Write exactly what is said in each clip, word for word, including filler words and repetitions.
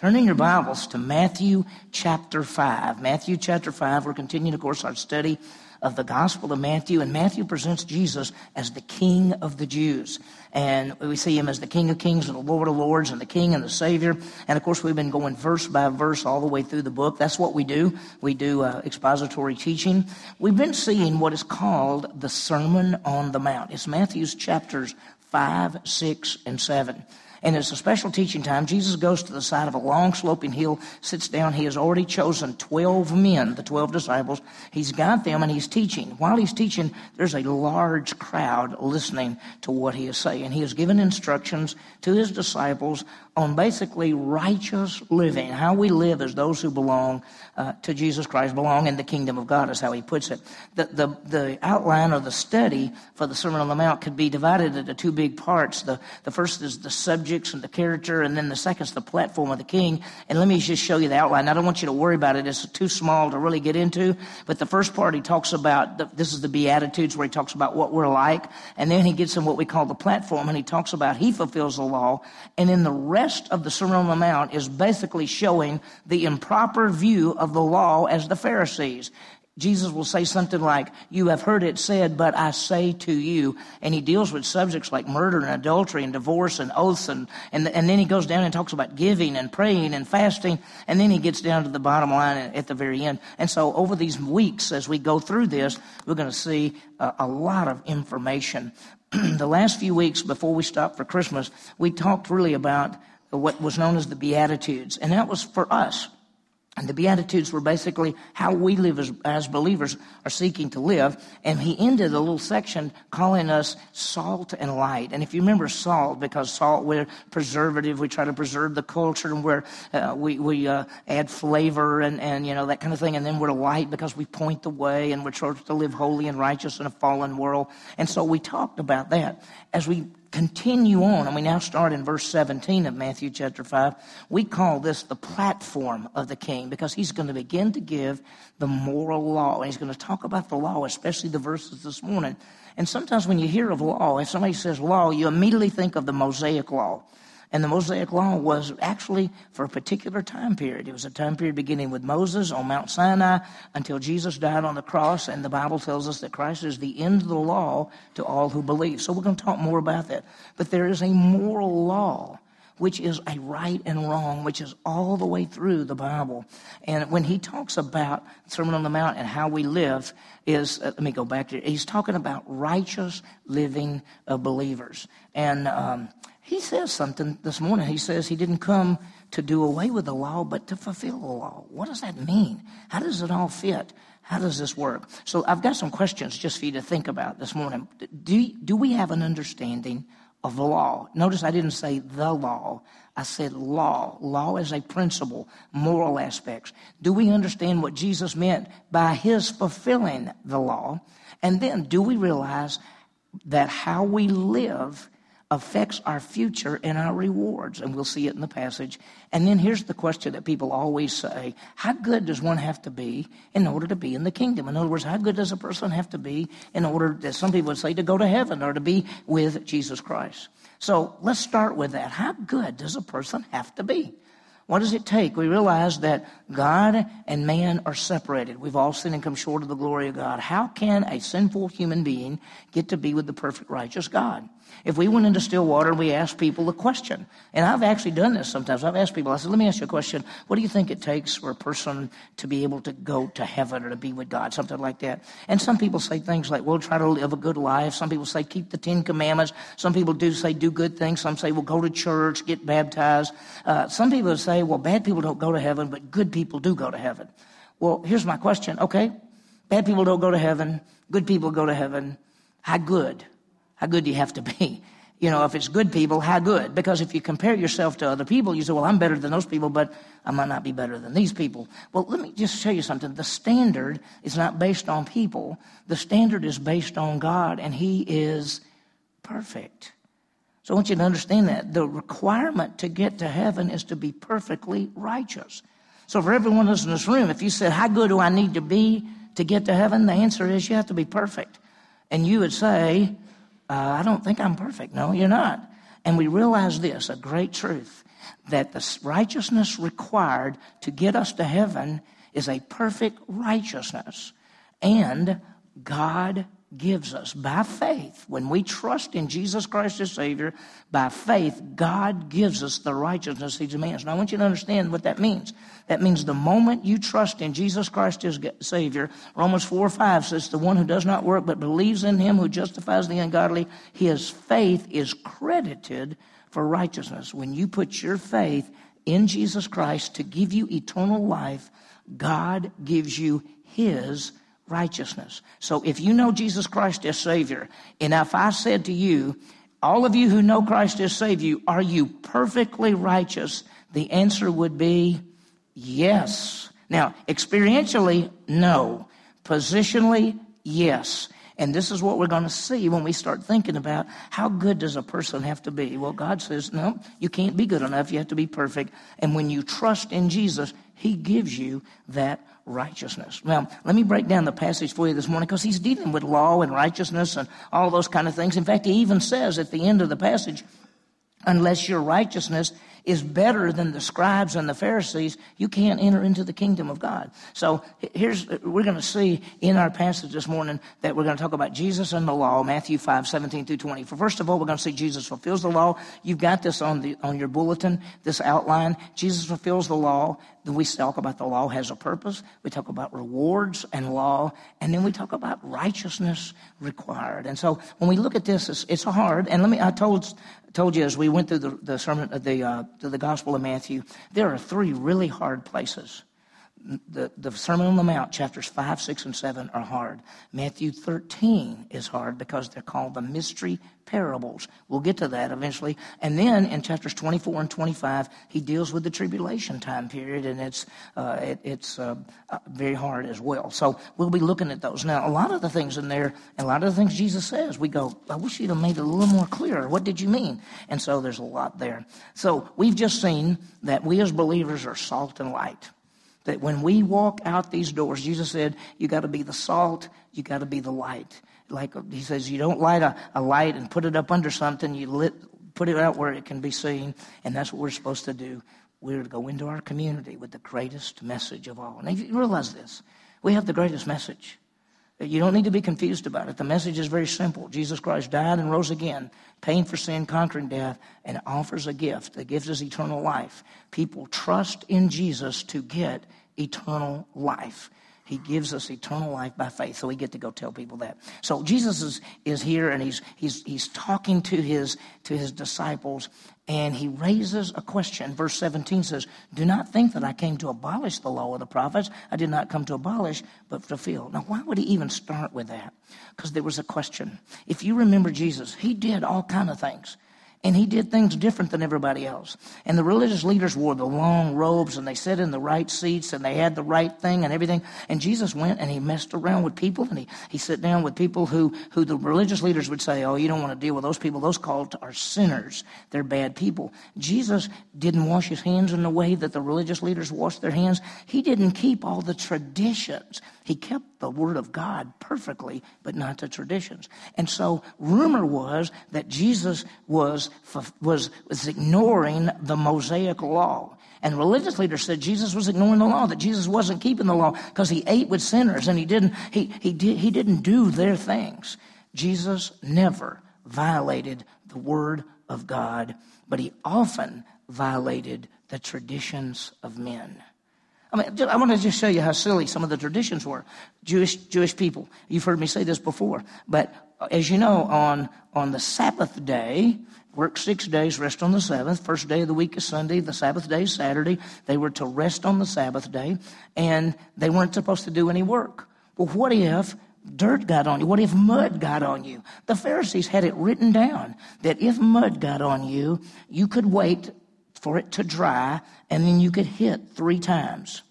Turn in your Bibles to Matthew chapter five. Matthew chapter five, we're continuing, of course, our study of the Gospel of Matthew. And Matthew presents Jesus as the King of the Jews. And we see him as the King of Kings and the Lord of Lords and the King and the Savior. And, of course, we've been going verse by verse all the way through the book. That's what we do. We do uh, expository teaching. We've been seeing what is called the Sermon on the Mount. It's Matthew's chapters five, six, and seven. And it's a special teaching time. Jesus goes to the side of a long sloping hill, sits down. He has already chosen twelve men, the twelve disciples. He's got them and he's teaching. While he's teaching, there's a large crowd listening to what he is saying. He has given instructions to his disciples on basically righteous living, how we live as those who belong uh, to Jesus Christ, belong in the kingdom of God, is how he puts it. The, the, the outline or the study for the Sermon on the Mount could be divided into two big parts. The, the first is the subjects and the character, and then the second is the platform of the king. And let me just show you the outline. I don't want you to worry about it. It's too small to really get into. But the first part he talks about, the, this is the Beatitudes, where he talks about what we're like. And then he gets in what we call the platform, and he talks about he fulfills the law. And then the rest of the Sermon on the Mount is basically showing the improper view of the law as the Pharisees. Jesus will say something like, "You have heard it said, but I say to you." And he deals with subjects like murder and adultery and divorce and oaths. And, and, and then he goes down and talks about giving and praying and fasting. And then he gets down to the bottom line at the very end. And so over these weeks, as we go through this, we're going to see a, a lot of information. The last few weeks before we stopped for Christmas, we talked really about what was known as the Beatitudes. And that was for us. And the Beatitudes were basically how we live as, as believers are seeking to live. And he ended a little section calling us salt and light. And if you remember salt, because salt, we're preservative. We try to preserve the culture, and we're, uh, we, we uh, add flavor and, and, you know, that kind of thing. And then we're light because we point the way, and we're trying to live holy and righteous in a fallen world. And so we talked about that. As we continue on, and we now start in verse seventeen of Matthew chapter five. We call this the platform of the king, because he's going to begin to give the moral law. And he's going to talk about the law, especially the verses this morning. And sometimes when you hear of law, if somebody says law, you immediately think of the Mosaic law. And the Mosaic law was actually for a particular time period. It was a time period beginning with Moses on Mount Sinai until Jesus died on the cross. And the Bible tells us that Christ is the end of the law to all who believe. So we're going to talk more about that. But there is a moral law, which is a right and wrong, which is all the way through the Bible. And when he talks about the Sermon on the Mount and how we live, is uh, let me go back to it. He's talking about righteous living of believers. And um, he says something this morning. He says he didn't come to do away with the law, but to fulfill the law. What does that mean? How does it all fit? How does this work? So I've got some questions just for you to think about this morning. Do, do we have an understanding of the law? Notice I didn't say the law. I said law. Law is a principle, moral aspects. Do we understand what Jesus meant by his fulfilling the law? And then do we realize that how we live affects our future and our rewards? And we'll see it in the passage. And then here's the question that people always say: how good does one have to be in order to be in the kingdom? In other words, how good does a person have to be in order, that some people would say, to go to heaven or to be with Jesus Christ? So let's start with that. How good does a person have to be? What does it take? We realize that God and man are separated. We've all sinned and come short of the glory of God. How can a sinful human being get to be with the perfect, righteous God? If we went into still water, we asked people the question. And I've actually done this sometimes. I've asked people, I said, let me ask you a question. What do you think it takes for a person to be able to go to heaven or to be with God? Something like that. And some people say things like, well, try to live a good life. Some people say, keep the Ten Commandments. Some people do say, do good things. Some say, well, go to church, get baptized. Uh, some people say, well, bad people don't go to heaven, but good people do go to heaven. Well, here's my question. Okay, bad people don't go to heaven. Good people go to heaven. How good? How good do you have to be? You know, if it's good people, how good? Because if you compare yourself to other people, you say, well, I'm better than those people, but I might not be better than these people. Well, let me just show you something. The standard is not based on people. The standard is based on God, and he is perfect. So I want you to understand that the requirement to get to heaven is to be perfectly righteous. So for everyone that's in this room, if you said, how good do I need to be to get to heaven? The answer is you have to be perfect. And you would say, uh, I don't think I'm perfect. No, you're not. And we realize this, a great truth. that the righteousness required to get us to heaven is a perfect righteousness. And God gives us by faith, when we trust in Jesus Christ as Savior, by faith, God gives us the righteousness He demands. Now, I want you to understand what that means. That means the moment you trust in Jesus Christ as Savior, Romans four five says, the one who does not work but believes in Him who justifies the ungodly, his faith is credited for righteousness. When you put your faith in Jesus Christ to give you eternal life, God gives you His righteousness. So if you know Jesus Christ as Savior, and if I said to you, all of you who know Christ as Savior, are you perfectly righteous? The answer would be yes. Now, experientially, no. Positionally, yes. And this is what we're going to see when we start thinking about how good does a person have to be. Well, God says, no, you can't be good enough. You have to be perfect. And when you trust in Jesus, He gives you that righteousness. Now, let me break down the passage for you this morning, because he's dealing with law and righteousness and all those kind of things. In fact, he even says at the end of the passage, unless your righteousness is better than the scribes and the Pharisees, you can't enter into the kingdom of God. So here's, we're going to see in our passage this morning that we're going to talk about Jesus and the law, Matthew five, seventeen through twenty. First of all, we're going to see Jesus fulfills the law. You've got this on the on your bulletin, this outline. Jesus fulfills the law. Then we talk about the law has a purpose. We talk about rewards and law. And then we talk about righteousness required. And so when we look at this, it's, it's hard. And let me, I told told you as we went through the, the sermon, the uh, to the Gospel of Matthew, there are three really hard places. The, the Sermon on the Mount, chapters five, six, and seven are hard. Matthew thirteen is hard because they're called the mystery parables. We'll get to that eventually. And then in chapters twenty-four and twenty-five, he deals with the tribulation time period, and it's uh, it, it's uh, very hard as well. So we'll be looking at those. Now, a lot of the things in there, and a lot of the things Jesus says, we go, I wish you'd have made it a little more clear. What did you mean? And so there's a lot there. So we've just seen that we as believers are salt and light. That when we walk out these doors, Jesus said, you got to be the salt, you got to be the light. Like he says, you don't light a, a light and put it up under something. You lit, put it out where it can be seen, and that's what we're supposed to do. We're to go into our community with the greatest message of all. And if you realize this, we have the greatest message. You don't need to be confused about it. The message is very simple. Jesus Christ died and rose again, paying for sin, conquering death, and offers a gift. The gift is eternal life. People trust in Jesus to get eternal life. He gives us eternal life by faith, so we get to go tell people that. So Jesus is, is here, and he's he's he's talking to his to his disciples, and he raises a question. Verse seventeen says, "Do not think that I came to abolish the law of the prophets. I did not come to abolish, but fulfill." Now, why would he even start with that? Because there was a question. If you remember Jesus, he did all kind of things. And he did things different than everybody else. And the religious leaders wore the long robes, and they sat in the right seats, and they had the right thing and everything. And Jesus went and he messed around with people, and he, he sat down with people who, who the religious leaders would say, oh, you don't want to deal with those people. Those called are sinners. They're bad people. Jesus didn't wash his hands in the way that the religious leaders washed their hands. He didn't keep all the traditions. He kept the word of God perfectly, but not the traditions. And so rumor was that Jesus was Was, was ignoring the Mosaic law. And religious leaders said Jesus was ignoring the law, that Jesus wasn't keeping the law because he ate with sinners and he didn't, he, he, did, he didn't do their things. Jesus never violated the word of God, but he often violated the traditions of men. I mean, I want to just show you how silly some of the traditions were. Jewish Jewish people, you've heard me say this before, but as you know, on, on the Sabbath day, work six days, rest on the seventh. First day of the week is Sunday. The Sabbath day is Saturday. They were to rest on the Sabbath day, and they weren't supposed to do any work. Well, what if dirt got on you? What if mud got on you? The Pharisees had it written down that if mud got on you, you could wait for it to dry, and then you could hit three times,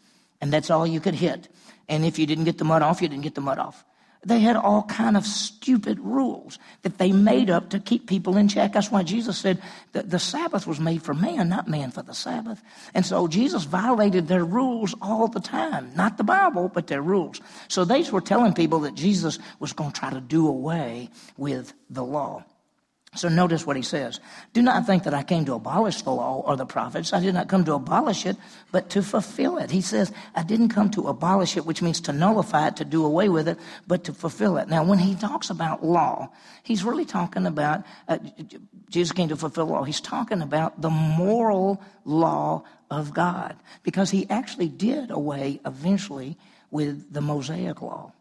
and that's all you could hit. And if you didn't get the mud off, you didn't get the mud off. They had all kind of stupid rules that they made up to keep people in check. That's why Jesus said that the Sabbath was made for man, not man for the Sabbath. And so Jesus violated their rules all the time. Not the Bible, but their rules. So they were telling people that Jesus was going to try to do away with the law. So notice what he says. Do not think that I came to abolish the law or the prophets. I did not come to abolish it, but to fulfill it. He says, I didn't come to abolish it, which means to nullify it, to do away with it, but to fulfill it. Now, when he talks about law, he's really talking about, uh, Jesus came to fulfill law. He's talking about the moral law of God, because he actually did away eventually with the Mosaic law.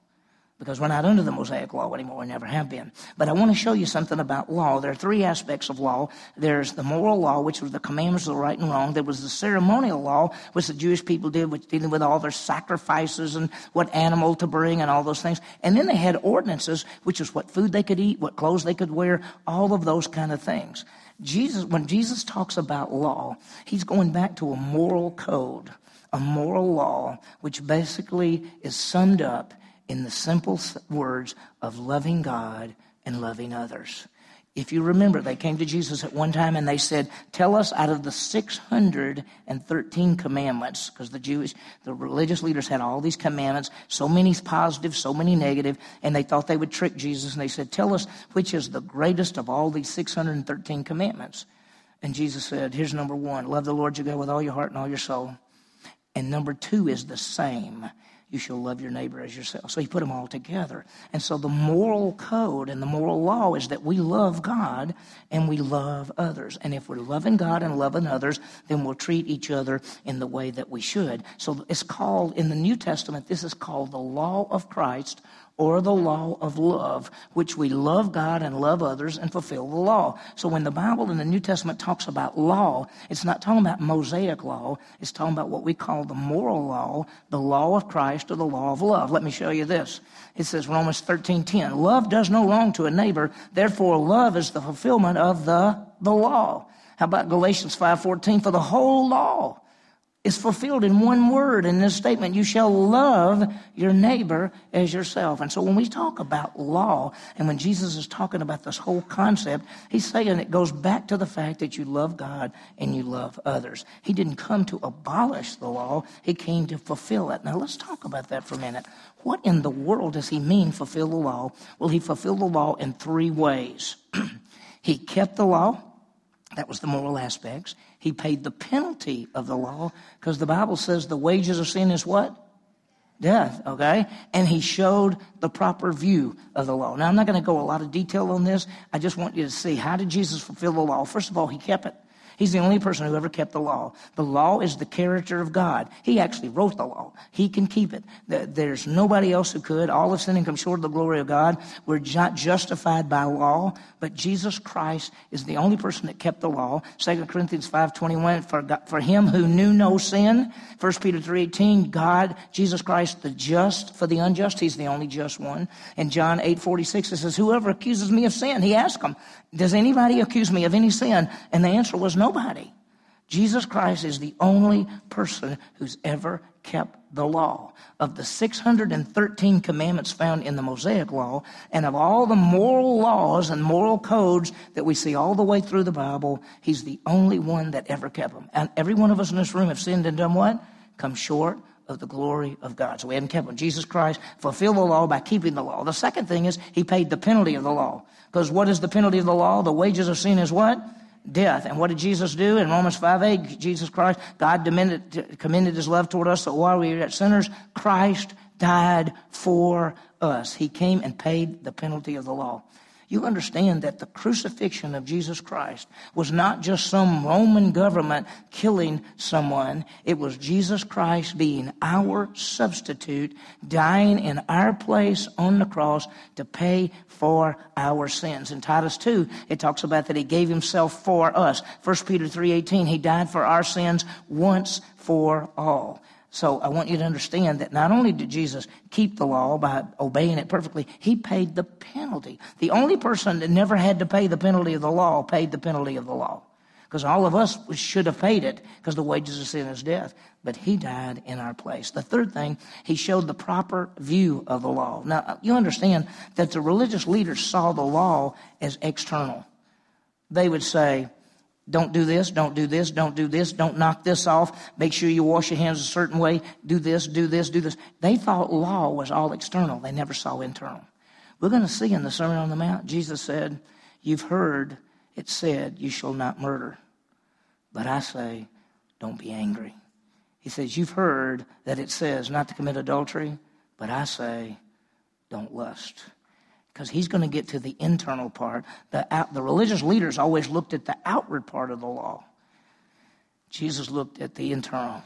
Because we're not under the Mosaic law anymore, we never have been. But I want to show you something about law. There are three aspects of law. There's the moral law, which was the commandments of right and wrong. There was the ceremonial law, which the Jewish people did, which dealing with all their sacrifices and what animal to bring and all those things. And then they had ordinances, which is what food they could eat, what clothes they could wear, all of those kind of things. Jesus, when Jesus talks about law, he's going back to a moral code, a moral law, which basically is summed up in the simple words of loving God and loving others. If you remember, they came to Jesus at one time and they said, tell us out of the six hundred thirteen commandments, because the Jewish, the religious leaders had all these commandments, so many positive, so many negative, and they thought they would trick Jesus, and they said, tell us which is the greatest of all these six hundred thirteen commandments. And Jesus said, here's number one, love the Lord your God with all your heart and all your soul. And number two is the same. You shall love your neighbor as yourself. So he put them all together. And so the moral code and the moral law is that we love God and we love others. And if we're loving God and loving others, then we'll treat each other in the way that we should. So it's called, in the New Testament, this is called the law of Christ, or the law of love, which we love God and love others and fulfill the law. So when the Bible in the New Testament talks about law, it's not talking about Mosaic law. It's talking about what we call the moral law, the law of Christ, or the law of love. Let me show you this. It says Romans thirteen ten, love does no wrong to a neighbor, therefore love is the fulfillment of the, the law. How about Galatians five fourteen, for the whole law is fulfilled in one word in this statement, you shall love your neighbor as yourself. And so when we talk about law, and when Jesus is talking about this whole concept, he's saying it goes back to the fact that you love God and you love others. He didn't come to abolish the law, he came to fulfill it. Now let's talk about that for a minute. What in the world does he mean fulfill the law? Well, he fulfilled the law in three ways. He kept the law, that was the moral aspects. He paid the penalty of the law, because the Bible says the wages of sin is what? Death, okay? And he showed the proper view of the law. Now, I'm not going to go a lot of detail on this. I just want you to see, how did Jesus fulfill the law? First of all, he kept it. He's the only person who ever kept the law. The law is the character of God. He actually wrote the law. He can keep it. There's nobody else who could. All of sin and come short of the glory of God. We're not justified by law, but Jesus Christ is the only person that kept the law. Second Corinthians five twenty-one, for, God, for him who knew no sin. First Peter three eighteen, God, Jesus Christ, the just for the unjust. He's the only just one. And John eight forty-six, it says, whoever accuses me of sin, he asked them, does anybody accuse me of any sin? And the answer was no. Nobody. Jesus Christ is the only person who's ever kept the law. Of the six hundred thirteen commandments found in the Mosaic law, and of all the moral laws and moral codes that we see all the way through the Bible, he's the only one that ever kept them. And every one of us in this room have sinned and done what? Come short of the glory of God. So we haven't kept them. Jesus Christ fulfilled the law by keeping the law. The second thing is he paid the penalty of the law. Because what is the penalty of the law? The wages of sin is what? Death. And what did Jesus do? In Romans five eight, Jesus Christ, God demanded, commended his love toward us, so while we were yet sinners, Christ died for us. He came and paid the penalty of the law. You understand that the crucifixion of Jesus Christ was not just some Roman government killing someone. It was Jesus Christ being our substitute, dying in our place on the cross to pay for our sins. In Titus two, it talks about that he gave himself for us. First Peter three eighteen, he died for our sins once for all. So I want you to understand that not only did Jesus keep the law by obeying it perfectly, he paid the penalty. The only person that never had to pay the penalty of the law paid the penalty of the law. Because all of us should have paid it, because the wages of sin is death. But he died in our place. The third thing, he showed the proper view of the law. Now, you understand that the religious leaders saw the law as external. They would say, don't do this, don't do this, don't do this, don't knock this off, make sure you wash your hands a certain way, do this, do this, do this. They thought law was all external. They never saw internal. We're going to see in the Sermon on the Mount, Jesus said, You've heard it said, you shall not murder. But I say, don't be angry. He says, you've heard that it says not to commit adultery, but I say, don't lust. Because he's going to get to the internal part. The, out, the religious leaders always looked at the outward part of the law. Jesus looked at the internal,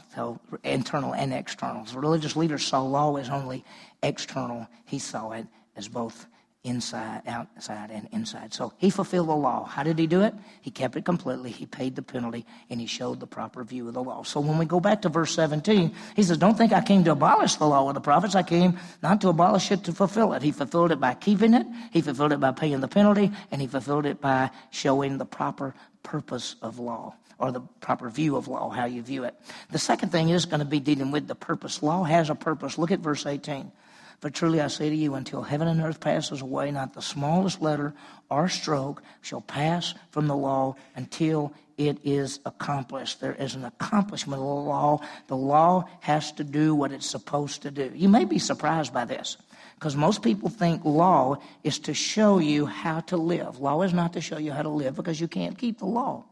internal and external. The religious leaders saw law as only external. He saw it as both inside, outside, and inside. So he fulfilled the law. How did he do it? He kept it completely. He paid the penalty, and he showed the proper view of the law. So when we go back to verse seventeen, he says, don't think I came to abolish the law or the prophets. I came not to abolish it, to fulfill it. He fulfilled it by keeping it. He fulfilled it by paying the penalty, and he fulfilled it by showing the proper purpose of law, or the proper view of law, how you view it. The second thing is going to be dealing with the purpose. Law has a purpose. Look at verse eighteen. For truly I say to you, until heaven and earth passes away, not the smallest letter or stroke shall pass from the law until it is accomplished. There is an accomplishment of the law. The law has to do what it's supposed to do. You may be surprised by this, because most people think law is to show you how to live. Law is not to show you how to live, because you can't keep the law.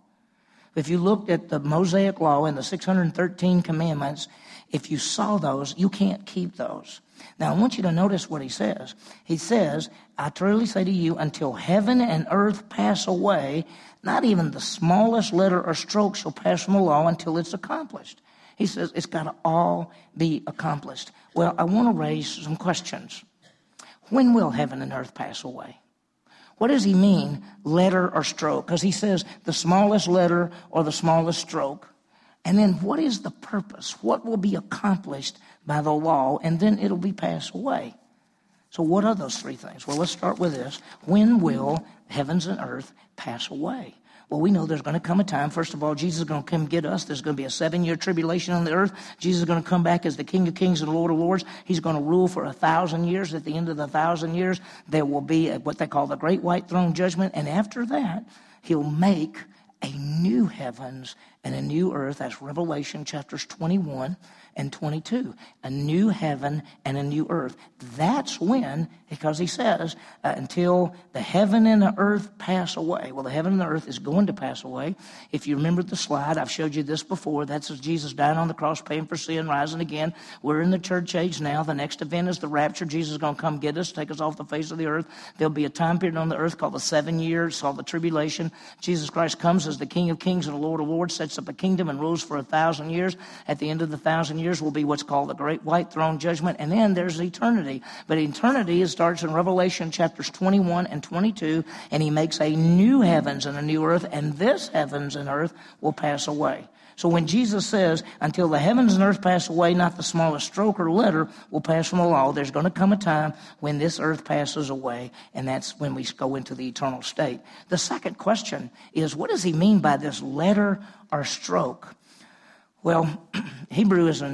If you looked at the Mosaic Law and the six hundred thirteen commandments, if you saw those, you can't keep those. Now, I want you to notice what he says. He says, I truly say to you, until heaven and earth pass away, not even the smallest letter or stroke shall pass from the law until it's accomplished. He says, it's got to all be accomplished. Well, I want to raise some questions. When will heaven and earth pass away? What does he mean, letter or stroke? Because he says, the smallest letter or the smallest stroke. And then what is the purpose? What will be accomplished by the law? And then it'll be passed away. So what are those three things? Well, let's start with this. When will heavens and earth pass away? Well, we know there's going to come a time. First of all, Jesus is going to come get us. There's going to be a seven-year tribulation on the earth. Jesus is going to come back as the King of Kings and Lord of Lords. He's going to rule for a thousand years. At the end of the thousand years, there will be what they call the Great White Throne Judgment. And after that, he'll make a new heavens and a new earth. That's Revelation chapters twenty-one and twenty-two. A new heaven and a new earth. That's when, because he says, uh, until the heaven and the earth pass away. Well, the heaven and the earth is going to pass away. If you remember the slide, I've showed you this before. That's as Jesus dying on the cross, paying for sin, rising again. We're in the church age now. The next event is the rapture. Jesus is going to come get us, take us off the face of the earth. There'll be a time period on the earth called the seven years, called the tribulation. Jesus Christ comes as the King of Kings and the Lord of Lords, sets up a kingdom and rules for a thousand years. At the end of the thousand years will be what's called the Great White Throne Judgment, and then there's eternity. But eternity starts in Revelation chapters twenty-one and twenty-two, and he makes a new heavens and a new earth, and this heavens and earth will pass away. So when Jesus says, until the heavens and earth pass away, not the smallest stroke or letter will pass from the law, there's going to come a time when this earth passes away, and that's when we go into the eternal state. The second question is, what does he mean by this letter or stroke? Well, Hebrew is a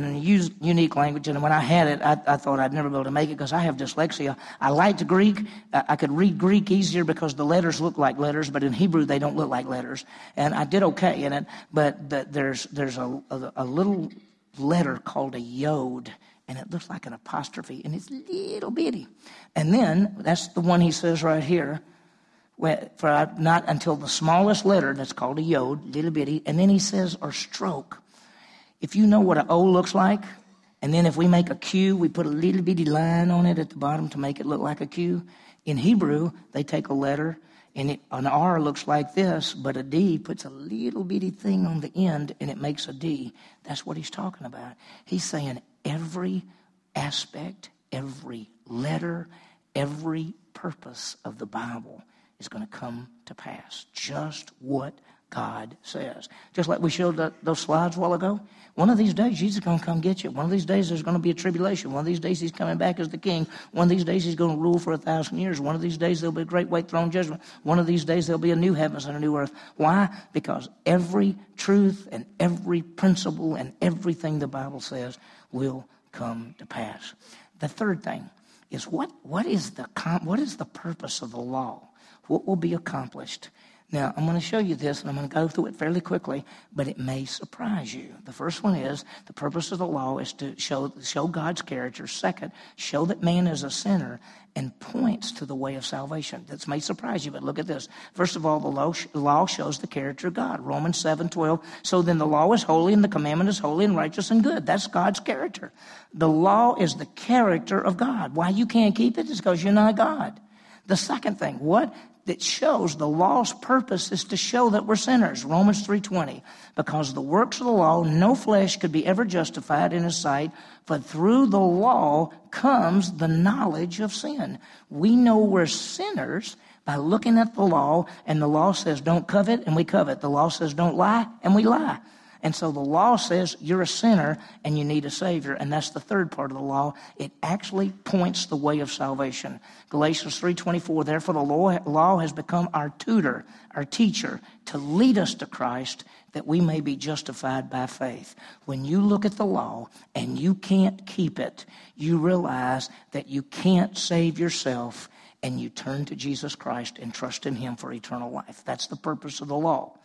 unique language, and when I had it, I, I thought I'd never be able to make it because I have dyslexia. I liked Greek. I, I could read Greek easier because the letters look like letters, but in Hebrew they don't look like letters. And I did okay in it, but the, there's there's a, a, a little letter called a yod, and it looks like an apostrophe, and it's little bitty. And then, that's the one he says right here, for not until the smallest letter, that's called a yod, little bitty, and then he says, or stroke. If you know what an O looks like, and then if we make a Q, we put a little bitty line on it at the bottom to make it look like a Q. In Hebrew, they take a letter, and it, an R looks like this, but a D puts a little bitty thing on the end, and it makes a D. That's what he's talking about. He's saying every aspect, every letter, every purpose of the Bible is going to come to pass. Just what God says. Just like we showed that, those slides a while ago, one of these days Jesus is going to come get you. One of these days there's going to be a tribulation. One of these days he's coming back as the king. One of these days he's going to rule for a thousand years. One of these days there'll be a great white throne judgment. One of these days there'll be a new heavens and a new earth. Why? Because every truth and every principle and everything the Bible says will come to pass. The third thing is what, what, is, the, what is the purpose of the law? What will be accomplished? Now, I'm going to show you this, and I'm going to go through it fairly quickly, but it may surprise you. The first one is, the purpose of the law is to show, show God's character. Second, show that man is a sinner and points to the way of salvation. This may surprise you, but look at this. First of all, the law, law shows the character of God. Romans seven twelve. So then the law is holy, and the commandment is holy and righteous and good. That's God's character. The law is the character of God. Why you can't keep it is because you're not God. The second thing, what? That shows the law's purpose is to show that we're sinners. Romans three twenty, because the works of the law, no flesh could be ever justified in his sight, for through the law comes the knowledge of sin. We know we're sinners by looking at the law, and the law says don't covet, and we covet. The law says don't lie, and we lie. And so the law says you're a sinner and you need a Savior. And that's the third part of the law. It actually points the way of salvation. Galatians three twenty-four, therefore the law, law has become our tutor, our teacher, to lead us to Christ, that we may be justified by faith. When you look at the law and you can't keep it, you realize that you can't save yourself, and you turn to Jesus Christ and trust in him for eternal life. That's the purpose of the law.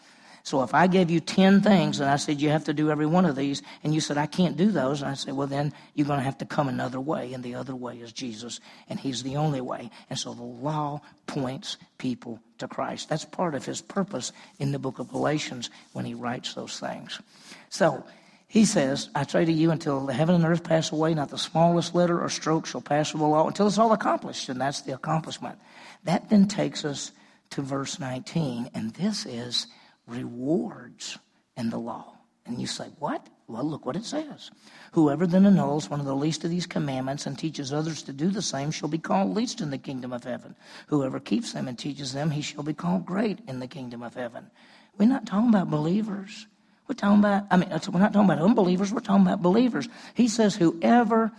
So if I gave you ten things and I said you have to do every one of these, and you said I can't do those, and I said, well, then you're going to have to come another way, and the other way is Jesus, and he's the only way. And so the law points people to Christ. That's part of his purpose in the book of Galatians when he writes those things. So he says, I say to you, until the heaven and earth pass away, not the smallest letter or stroke shall pass from the law, until it's all accomplished, and that's the accomplishment. That then takes us to verse nineteen, and this is rewards in the law. And you say, what? Well, look what it says. Whoever then annuls one of the least of these commandments and teaches others to do the same shall be called least in the kingdom of heaven. Whoever keeps them and teaches them, he shall be called great in the kingdom of heaven. We're not talking about believers. We're talking about, I mean, we're not talking about unbelievers. We're talking about believers. He says whoever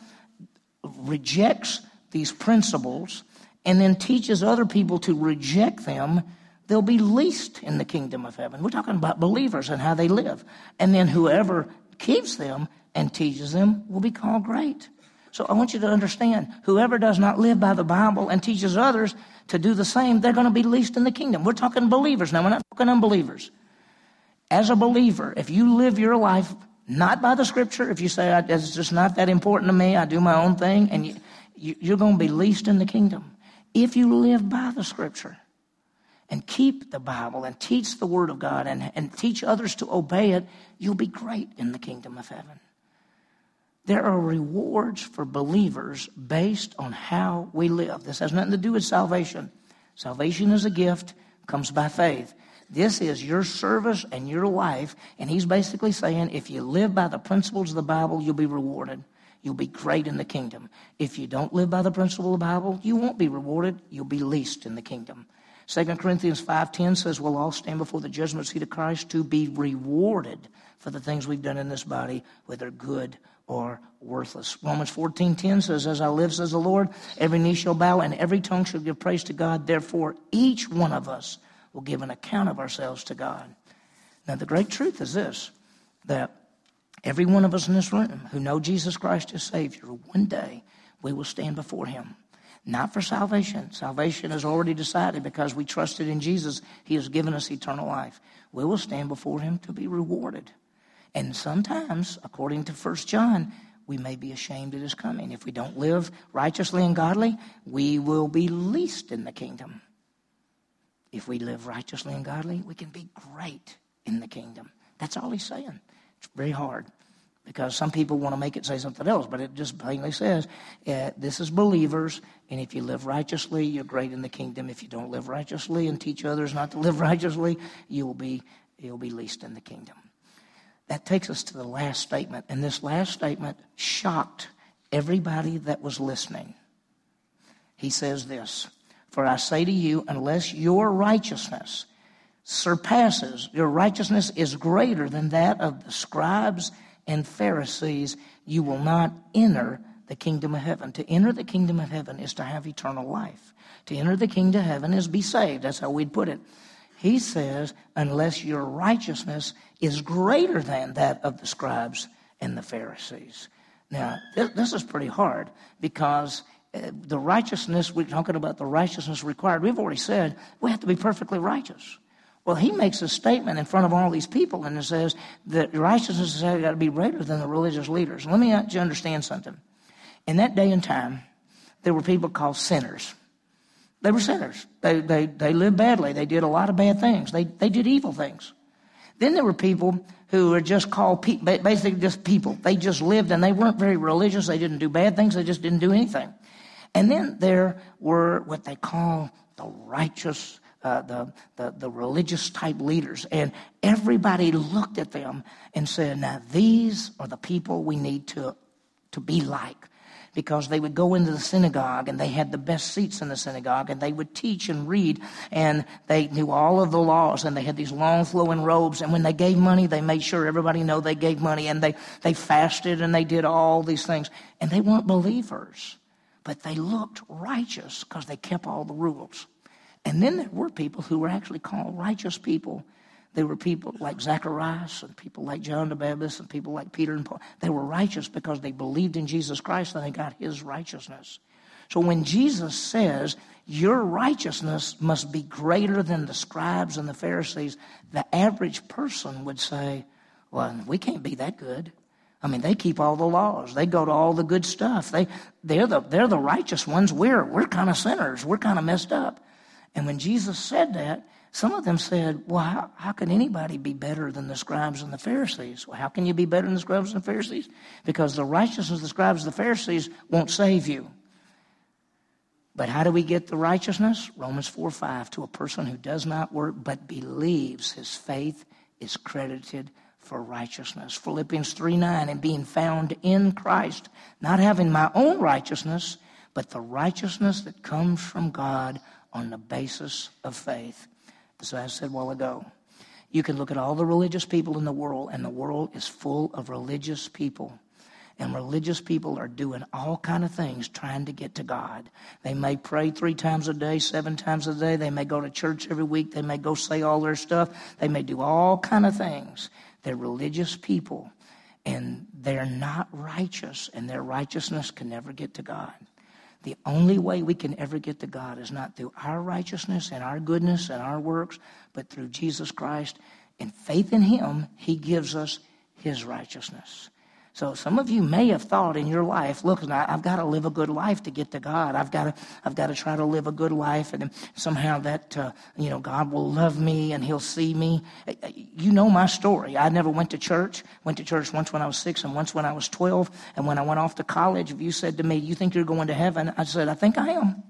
rejects these principles and then teaches other people to reject them, they'll be least in the kingdom of heaven. We're talking about believers and how they live. And then whoever keeps them and teaches them will be called great. So I want you to understand, whoever does not live by the Bible and teaches others to do the same, they're going to be least in the kingdom. We're talking believers now. We're not talking unbelievers. As a believer, if you live your life not by the Scripture, if you say, it's just not that important to me, I do my own thing, and you, you, you're going to be least in the kingdom. If you live by the Scripture and keep the Bible and teach the Word of God and, and teach others to obey it, you'll be great in the kingdom of heaven. There are rewards for believers based on how we live. This has nothing to do with salvation. Salvation is a gift, comes by faith. This is your service and your life, and he's basically saying if you live by the principles of the Bible, you'll be rewarded. You'll be great in the kingdom. If you don't live by the principle of the Bible, you won't be rewarded. You'll be least in the kingdom. Second Corinthians five ten says we'll all stand before the judgment seat of Christ to be rewarded for the things we've done in this body, whether good or worthless. Romans fourteen ten says, as I live, says the Lord, every knee shall bow and every tongue shall give praise to God. Therefore, each one of us will give an account of ourselves to God. Now, the great truth is this, that every one of us in this room who know Jesus Christ as Savior, one day we will stand before him. Not for salvation. Salvation is already decided because we trusted in Jesus. He has given us eternal life. We will stand before him to be rewarded. And sometimes, according to First John, we may be ashamed at his coming. If we don't live righteously and godly, we will be least in the kingdom. If we live righteously and godly, we can be great in the kingdom. That's all he's saying. It's very hard, because some people want to make it say something else, but it just plainly says, uh, this is believers, and if you live righteously, you're great in the kingdom. If you don't live righteously and teach others not to live righteously, you will be, you'll be least in the kingdom. That takes us to the last statement, and this last statement shocked everybody that was listening. He says this, for I say to you, unless your righteousness surpasses, your righteousness is greater than that of the scribes and Pharisees, you will not enter the kingdom of heaven. To enter the kingdom of heaven is to have eternal life. To enter the kingdom of heaven is be saved. That's how we'd put it. He says, unless your righteousness is greater than that of the scribes and the Pharisees. Now, th- this is pretty hard, because uh, the righteousness, we're talking about the righteousness required. We've already said we have to be perfectly righteous. Well, he makes a statement in front of all these people, and it says that righteousness has got to be greater than the religious leaders. Let me let you understand something. In that day and time, there were people called sinners. They were sinners. They they they lived badly. They did a lot of bad things. They they did evil things. Then there were people who were just called pe- basically just people. They just lived, and they weren't very religious. They didn't do bad things. They just didn't do anything. And then there were what they call the righteous, uh, the, the the religious type leaders, and everybody looked at them and said, "Now these are the people we need to to be like." Because they would go into the synagogue, and they had the best seats in the synagogue, and they would teach and read, and they knew all of the laws, and they had these long flowing robes, and when they gave money, they made sure everybody knew they gave money, and they, they fasted, and they did all these things. And they weren't believers, but they looked righteous because they kept all the rules. And then there were people who were actually called righteous people. There were people like Zacharias and people like John the Baptist and people like Peter and Paul. They were righteous because they believed in Jesus Christ and they got his righteousness. So when Jesus says, your righteousness must be greater than the scribes and the Pharisees, the average person would say, well, we can't be that good. I mean, they keep all the laws. They go to all the good stuff. They, they're the, they're the righteous ones. We're, we're kind of sinners. We're kind of messed up. And when Jesus said that, some of them said, well, how, how can anybody be better than the scribes and the Pharisees? Well, how can you be better than the scribes and the Pharisees? Because the righteousness of the scribes and the Pharisees won't save you. But how do we get the righteousness? Romans four five, to a person who does not work but believes, his faith is credited for righteousness. Philippians three nine, and being found in Christ, not having my own righteousness, but the righteousness that comes from God on the basis of faith. As I said a while ago, you can look at all the religious people in the world, and the world is full of religious people. And religious people are doing all kind of things trying to get to God. They may pray three times a day, seven times a day. They may go to church every week. They may go say all their stuff. They may do all kind of things. They're religious people, and they're not righteous, and their righteousness can never get to God. The only way we can ever get to God is not through our righteousness and our goodness and our works, but through Jesus Christ. And faith in him, he gives us his righteousness. So some of you may have thought in your life, look, I've got to live a good life to get to God. I've got to, I've got to try to live a good life, and somehow that, uh, you know, God will love me and he'll see me. You know my story. I never went to church. Went to church once when I was six and once when I was twelve. And when I went off to college, if you said to me, you think you're going to heaven? I said, I think I am.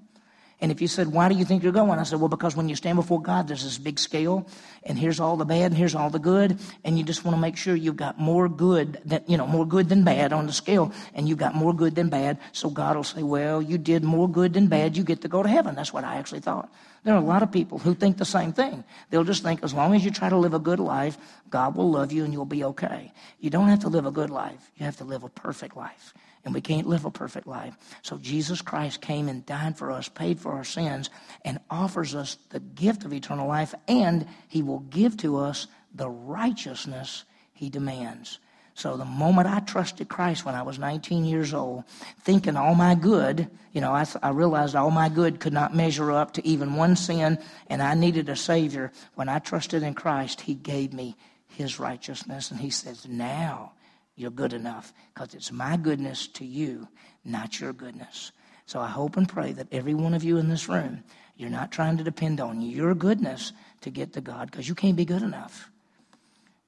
And if you said, why do you think you're going? I said, well, because when you stand before God, there's this big scale, and here's all the bad, and here's all the good, and you just want to make sure you've got more good, that, you know, more good than bad on the scale, and you've got more good than bad, so God will say, well, you did more good than bad, you get to go to heaven. That's what I actually thought. There are a lot of people who think the same thing. They'll just think, as long as you try to live a good life, God will love you and you'll be okay. You don't have to live a good life. You have to live a perfect life. And we can't live a perfect life. So Jesus Christ came and died for us, paid for our sins, and offers us the gift of eternal life, and he will give to us the righteousness he demands. So the moment I trusted Christ when I was nineteen years old, thinking all my good, you know, I, I realized all my good could not measure up to even one sin, and I needed a Savior. When I trusted in Christ, he gave me his righteousness, and he says, now you're good enough, because it's my goodness to you, not your goodness. So I hope and pray that every one of you in this room, you're not trying to depend on your goodness to get to God, because you can't be good enough.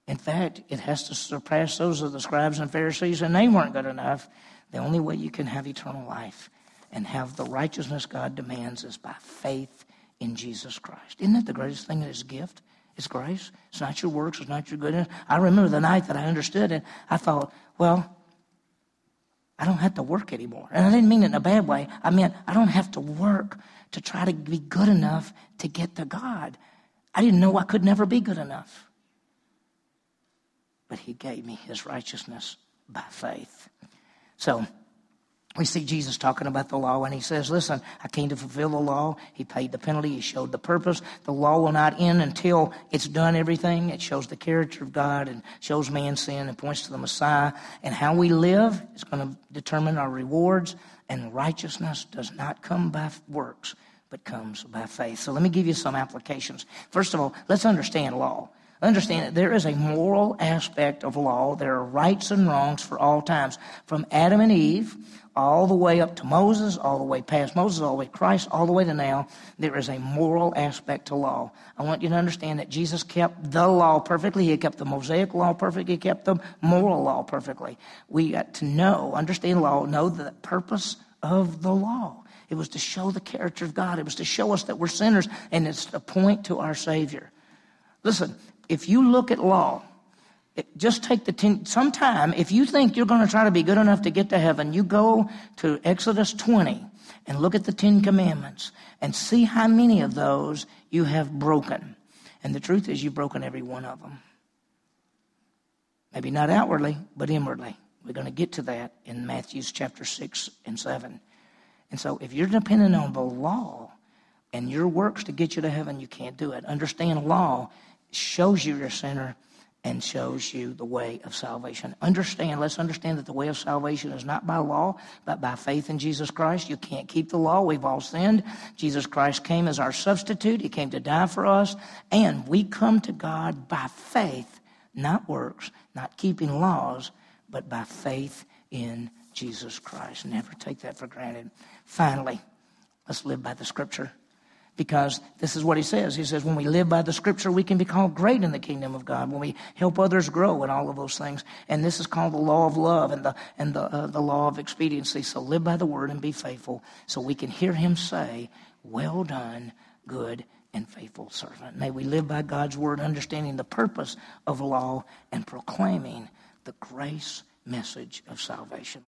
In fact, it has to surpass those of the scribes and Pharisees, and they weren't good enough. The only way you can have eternal life and have the righteousness God demands is by faith in Jesus Christ. Isn't that the greatest thing in his gift? It's grace. It's not your works. It's not your goodness. I remember the night that I understood it, I thought, well, I don't have to work anymore. And I didn't mean it in a bad way. I meant I don't have to work to try to be good enough to get to God. I didn't know I could never be good enough. But he gave me his righteousness by faith. So we see Jesus talking about the law, and he says, listen, I came to fulfill the law. He paid the penalty. He showed the purpose. The law will not end until it's done everything. It shows the character of God and shows man's sin and points to the Messiah. And how we live is going to determine our rewards, and righteousness does not come by works, but comes by faith. So let me give you some applications. First of all, let's understand law. Understand that there is a moral aspect of law. There are rights and wrongs for all times, from Adam and Eve all the way up to Moses, all the way past Moses, all the way to Christ, all the way to now. There is a moral aspect to law. I want you to understand that Jesus kept the law perfectly. He kept the Mosaic law perfectly. He kept the moral law perfectly. We got to know, understand law, know the purpose of the law. It was to show the character of God. It was to show us that we're sinners, and it's to point to our Savior. Listen, if you look at law, it, just take the ten, sometime, if you think you're going to try to be good enough to get to heaven, you go to Exodus twenty and look at the Ten Commandments and see how many of those you have broken. And the truth is, you've broken every one of them. Maybe not outwardly, but inwardly. We're going to get to that in Matthew chapter six and seven. And so if you're dependent on the law and your works to get you to heaven, you can't do it. Understand law shows you you're a sinner and shows you the way of salvation. Understand, let's understand that the way of salvation is not by law, but by faith in Jesus Christ. You can't keep the law. We've all sinned. Jesus Christ came as our substitute. He came to die for us. And we come to God by faith, not works, not keeping laws, but by faith in Jesus Christ. Never take that for granted. Finally, let's live by the Scripture, because this is what he says. He says, when we live by the Scripture, we can be called great in the kingdom of God, when we help others grow and all of those things. And this is called the law of love and the and the uh, the law of expediency. So live by the Word and be faithful, so we can hear him say, well done, good and faithful servant. May we live by God's Word, understanding the purpose of law and proclaiming the grace message of salvation.